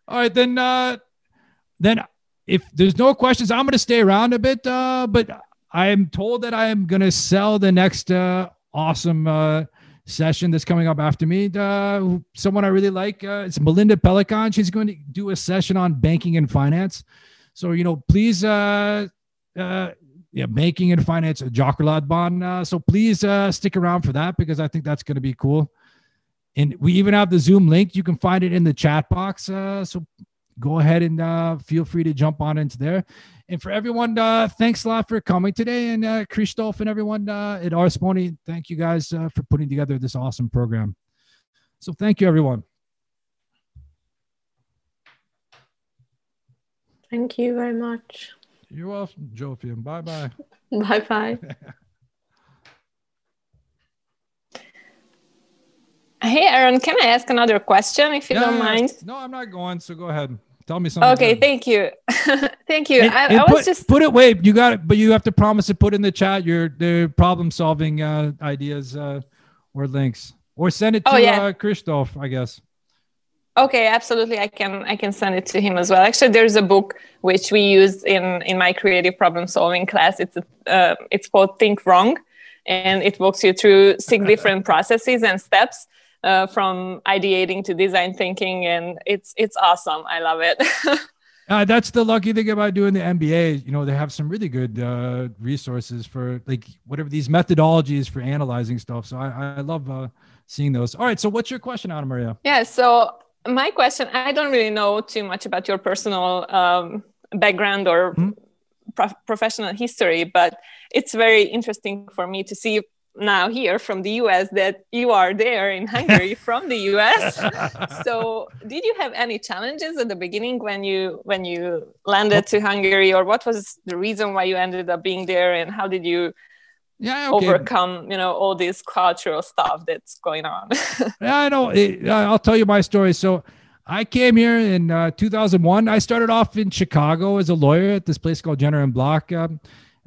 All right. Then, uh, then if there's no questions, I'm going to stay around a bit, uh, but I am told that I am going to sell the next uh, awesome uh, session that's coming up after me. Uh, someone I really like, uh, it's Melinda Pelican. She's going to do a session on banking and finance. So, you know, please, uh, uh, yeah, banking and finance, Jaakkoladban. Uh, so please uh, stick around for that, because I think that's going to be cool. And we even have the Zoom link. You can find it in the chat box. Uh, so go ahead and uh, feel free to jump on into there. And for everyone, uh, thanks a lot for coming today. And uh, Christoph and everyone uh, at Ars Boni, thank you guys uh, for putting together this awesome program. So thank you, everyone. Thank you very much. You're welcome, Zsófia. Bye-bye. Bye-bye. Hey, Aaron, can I ask another question, if you yeah, don't mind? No, I'm not going, so go ahead. Tell me something. Okay, thank you. thank you. And, I, and I was put, just... Put it, wait, you got it, but you have to promise to put in the chat your, your problem-solving uh, ideas uh, or links. Or send it to oh, yeah. uh, Christoph, I guess. Okay, absolutely. I can I can send it to him as well. Actually, there's a book which we use in, in my creative problem solving class. It's a, uh, it's called Think Wrong, and it walks you through six different processes and steps uh, from ideating to design thinking, and it's it's awesome. I love it. uh, that's the lucky thing about doing the M B A. You know, they have some really good uh, resources for like whatever these methodologies for analyzing stuff. So I I love uh, seeing those. All right. So what's your question, Ana Maria? Yeah. So. My question, I don't really know too much about your personal um, background or mm-hmm. prof- professional history, but it's very interesting for me to see now here from the U S that you are there in Hungary from the U S. So did you have any challenges at the beginning when you when you landed to Hungary, or what was the reason why you ended up being there, and how did you Yeah, okay. overcome, you know, all this cultural stuff that's going on? yeah, I know. It, I'll tell you my story. So I came here in uh, two thousand one. I started off in Chicago as a lawyer at this place called Jenner and Block. Um,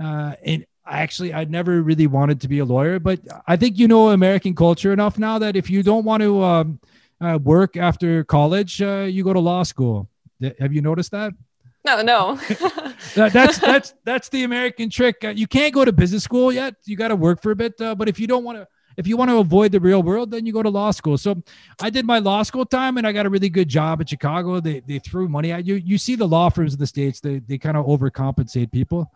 uh, and I actually, I never really wanted to be a lawyer, but I think, you know, American culture enough now that if you don't want to um, uh, work after college, uh, you go to law school. Have you noticed that? No, no. that, that's that's that's the American trick. Uh, you can't go to business school yet. You got to work for a bit. Uh, but if you don't want to, if you want to avoid the real world, then you go to law school. So I did my law school time and I got a really good job at Chicago. They they threw money at you. You see the law firms in the States, they they kind of overcompensate people.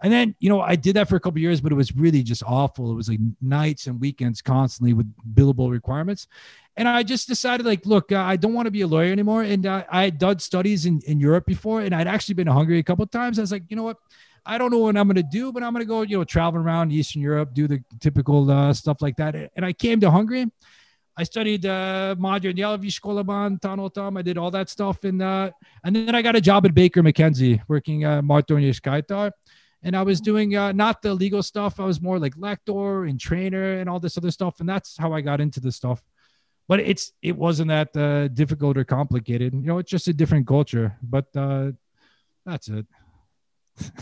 And then, you know, I did that for a couple of years, but it was really just awful. It was like nights and weekends constantly with billable requirements. And I just decided, like, look, uh, I don't want to be a lawyer anymore. And uh, I had done studies in, in Europe before, and I'd actually been hungry a couple of times. I was like, you know what? I don't know what I'm going to do, but I'm going to go, you know, travel around Eastern Europe, do the typical uh, stuff like that. And I came to Hungary. I studied uh, modern Nyelvi Skolaban, Tanotam. I did all that stuff. And uh, and then I got a job at Baker McKenzie working at uh, Martonyi Skaitar. And I was doing uh, not the legal stuff. I was more like lector and trainer and all this other stuff. And that's how I got into this stuff. But it's it wasn't that uh, difficult or complicated. You know, it's just a different culture. But uh, that's it.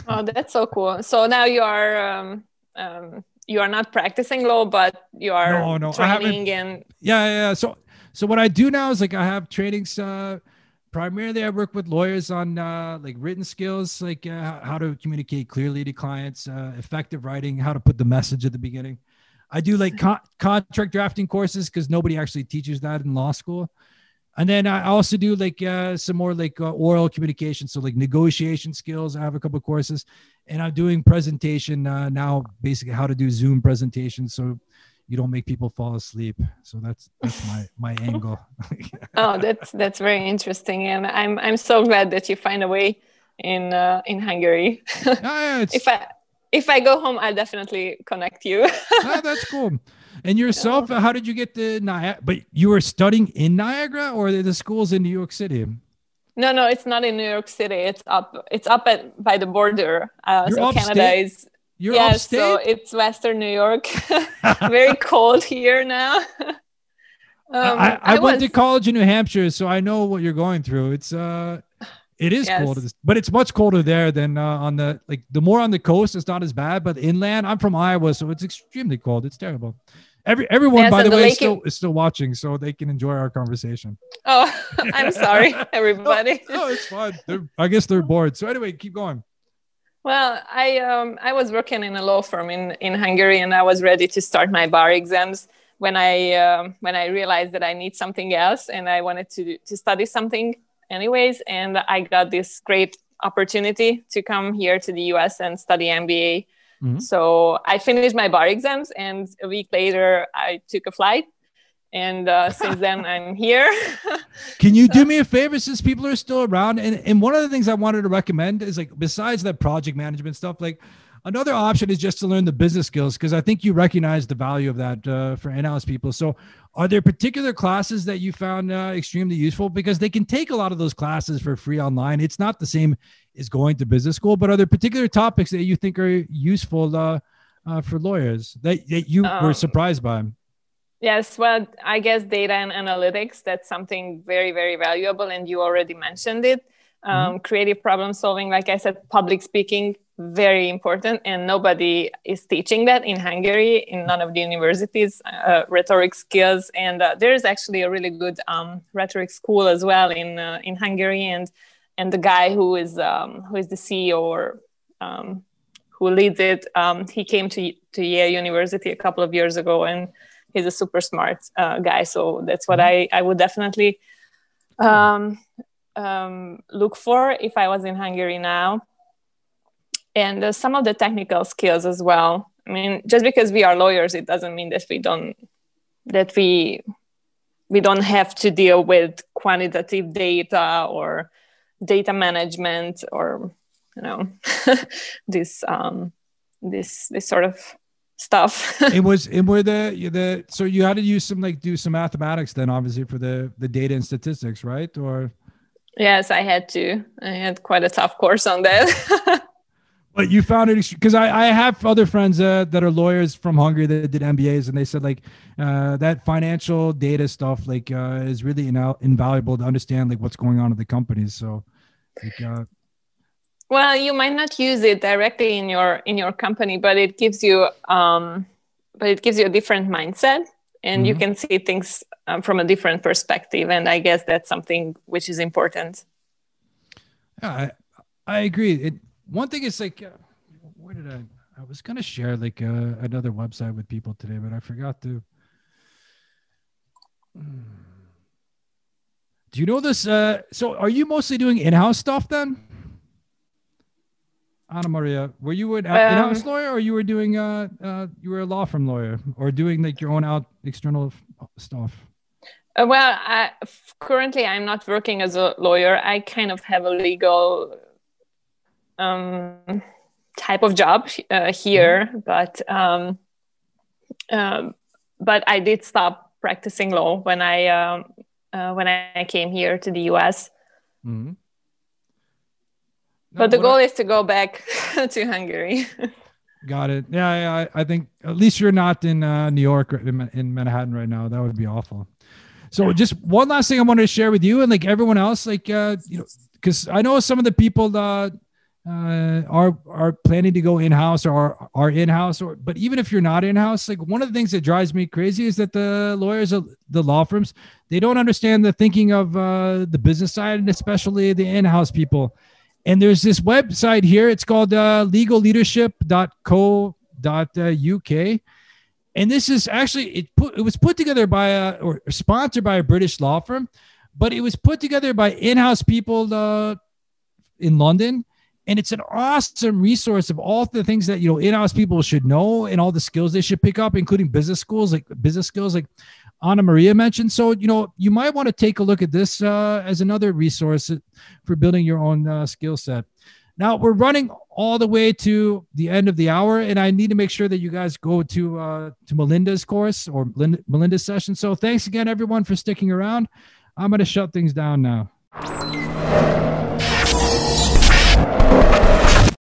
Oh, that's so cool. So now you are um, um, you are not practicing law, but you are no, no, training and yeah, yeah. So so what I do now is like I have trainings. Uh, Primarily, I work with lawyers on uh, like written skills, like uh, how to communicate clearly to clients, uh, effective writing, how to put the message at the beginning. I do like con- contract drafting courses because nobody actually teaches that in law school. And then I also do like uh, some more like uh, oral communication. So like negotiation skills. I have a couple of courses and I'm doing presentation uh, now, basically how to do Zoom presentations. So you don't make people fall asleep. So that's that's my, my angle. Oh, that's that's very interesting. And I'm I'm so glad that you find a way in uh, in Hungary. No, yeah, it's... If I if I go home, I'll definitely connect you. No, that's cool. And yourself, no. How did you get to Niagara? But you were studying in Niagara, or the schools in New York City? No, no, it's not in New York City. It's up it's up at, by the border. Uh, You're so upstate? Canada is You're yeah, upstate? So it's Western New York. Very cold here now. um, I, I, I went was... to college in New Hampshire, so I know what you're going through. It's uh, it is yes. cold, but it's much colder there than uh, on the like the more on the coast. It's not as bad, but inland. I'm from Iowa, so it's extremely cold. It's terrible. Every everyone, yes, by the, the way, is still, is still watching, so they can enjoy our conversation. Oh, I'm sorry, everybody. No, no, it's fine. They're, I guess they're bored. So anyway, keep going. Well, I um, I was working in a law firm in, in Hungary, and I was ready to start my bar exams when I um, when I realized that I need something else, and I wanted to to study something anyways. And I got this great opportunity to come here to the U S and study M B A. Mm-hmm. So I finished my bar exams, and a week later I took a flight. And uh, since then, I'm here. Can you so. do me a favor, since people are still around? And, and one of the things I wanted to recommend is, like, besides that project management stuff, like another option is just to learn the business skills, because I think you recognize the value of that uh, for in-house people. So are there particular classes that you found uh, extremely useful? Because they can take a lot of those classes for free online. It's not the same as going to business school, but are there particular topics that you think are useful uh, uh, for lawyers that, that you um. were surprised by? Yes, well, I guess data and analytics, that's something very, very valuable. And you already mentioned it. Um, mm-hmm. Creative problem solving, like I said, public speaking, very important. And nobody is teaching that in Hungary, in none of the universities, uh, rhetoric skills. And uh, there is actually a really good um, rhetoric school as well in uh, in Hungary. And and the guy who is um, who is the C E O or um, who leads it, um, he came to, to Yale University a couple of years ago, and he's a super smart uh, guy. So that's what I, I would definitely um, um, look for if I was in Hungary now. And uh, some of the technical skills as well. I mean, just because we are lawyers, it doesn't mean that we don't that we we don't have to deal with quantitative data or data management, or, you know, this um, this this sort of stuff. It was it were the the so you had to use some like do some mathematics then, obviously, for the the data and statistics, right? Or yes, I had to. I had quite a tough course on that. But you found it, because I, I have other friends uh, that are lawyers from Hungary that did M B As, and they said like uh, that financial data stuff like uh, is really in- invaluable to understand like what's going on at the companies. So like, uh, well, you might not use it directly in your in your company, but it gives you um, but it gives you a different mindset, and mm-hmm. you can see things um, from a different perspective. And I guess that's something which is important. Yeah, I, I agree. It one thing is like, where did I, I was going to share like uh, another website with people today, but I forgot to. Do you know this? Uh, so are you mostly doing in-house stuff then? Ana Maria, were you an um, in-house lawyer, or you were doing uh, uh, you were a law firm lawyer, or doing like your own out external stuff? Uh, well, I, currently I'm not working as a lawyer. I kind of have a legal um, type of job uh, here, mm-hmm. but um, um, but I did stop practicing law when I um, uh, when I came here to the U S. Mm-hmm. But the goal is to go back to Hungary. Got it. Yeah, yeah, I think at least you're not in uh, New York or in, in Manhattan right now. That would be awful. So just one last thing I wanted to share with you and like everyone else, like, uh, you know, because I know some of the people that uh, are are planning to go in-house or are, are in-house, or but even if you're not in-house, like one of the things that drives me crazy is that the lawyers, the law firms, they don't understand the thinking of uh, the business side, and especially the in-house people. And there's this website here. It's called uh, legal leadership dot co dot U K. And this is actually, it put, it was put together by, a, or sponsored by a British law firm, but it was put together by in-house people uh, in London. And it's an awesome resource of all the things that, you know, in-house people should know and all the skills they should pick up, including business schools, like business skills, like Ana Maria mentioned. So, you know, you might want to take a look at this uh, as another resource for building your own uh, skill set. Now, we're running all the way to the end of the hour, and I need to make sure that you guys go to uh, to Melinda's course or Melinda's session. So thanks again, everyone, for sticking around. I'm going to shut things down now.